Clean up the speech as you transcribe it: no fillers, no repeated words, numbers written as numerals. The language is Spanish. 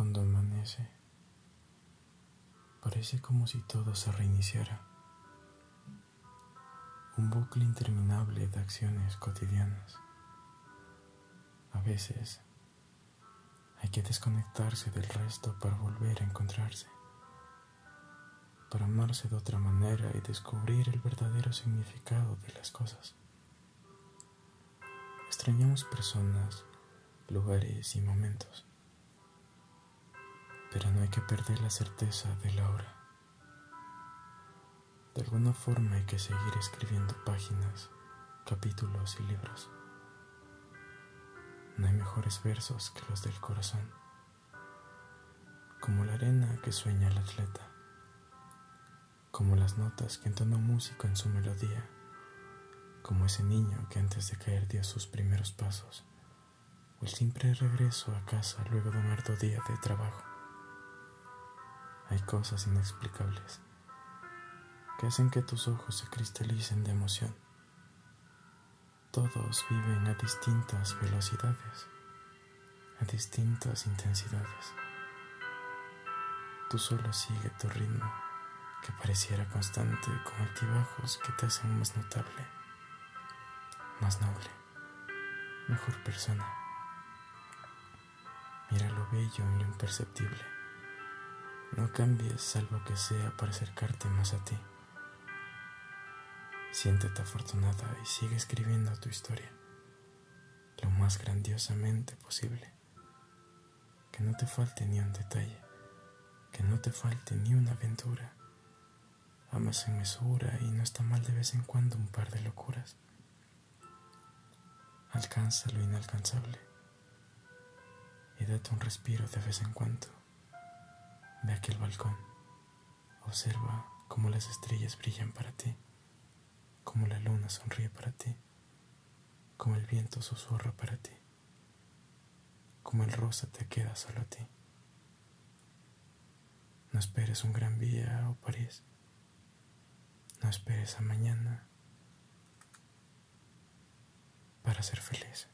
Cuando amanece, parece como si todo se reiniciara. Un bucle interminable de acciones cotidianas. A veces, hay que desconectarse del resto para volver a encontrarse, para amarse de otra manera y descubrir el verdadero significado de las cosas. Extrañamos personas, lugares y momentos, pero no hay que perder la certeza de la hora. De alguna forma hay que seguir escribiendo páginas, capítulos y libros. No hay mejores versos que los del corazón, como la arena que sueña el atleta, como las notas que entona un músico en su melodía, como ese niño que antes de caer dio sus primeros pasos, o el simple regreso a casa luego de un arduo día de trabajo. Hay cosas inexplicables que hacen que tus ojos se cristalicen de emoción. Todos viven a distintas velocidades, a distintas intensidades. Tú solo sigue tu ritmo, que pareciera constante, con altibajos que te hacen más notable, más noble, mejor persona. Mira lo bello en lo imperceptible. No cambies, salvo que sea para acercarte más a ti. Siéntete afortunada y sigue escribiendo tu historia lo más grandiosamente posible. Que no te falte ni un detalle, que no te falte ni una aventura. Amas en mesura y no está mal de vez en cuando un par de locuras. Alcanza lo inalcanzable y date un respiro de vez en cuando. Ve aquel balcón, observa cómo las estrellas brillan para ti, cómo la luna sonríe para ti, cómo el viento susurra para ti, cómo el rosa te queda solo a ti. No esperes un gran día o París, no esperes a mañana para ser feliz.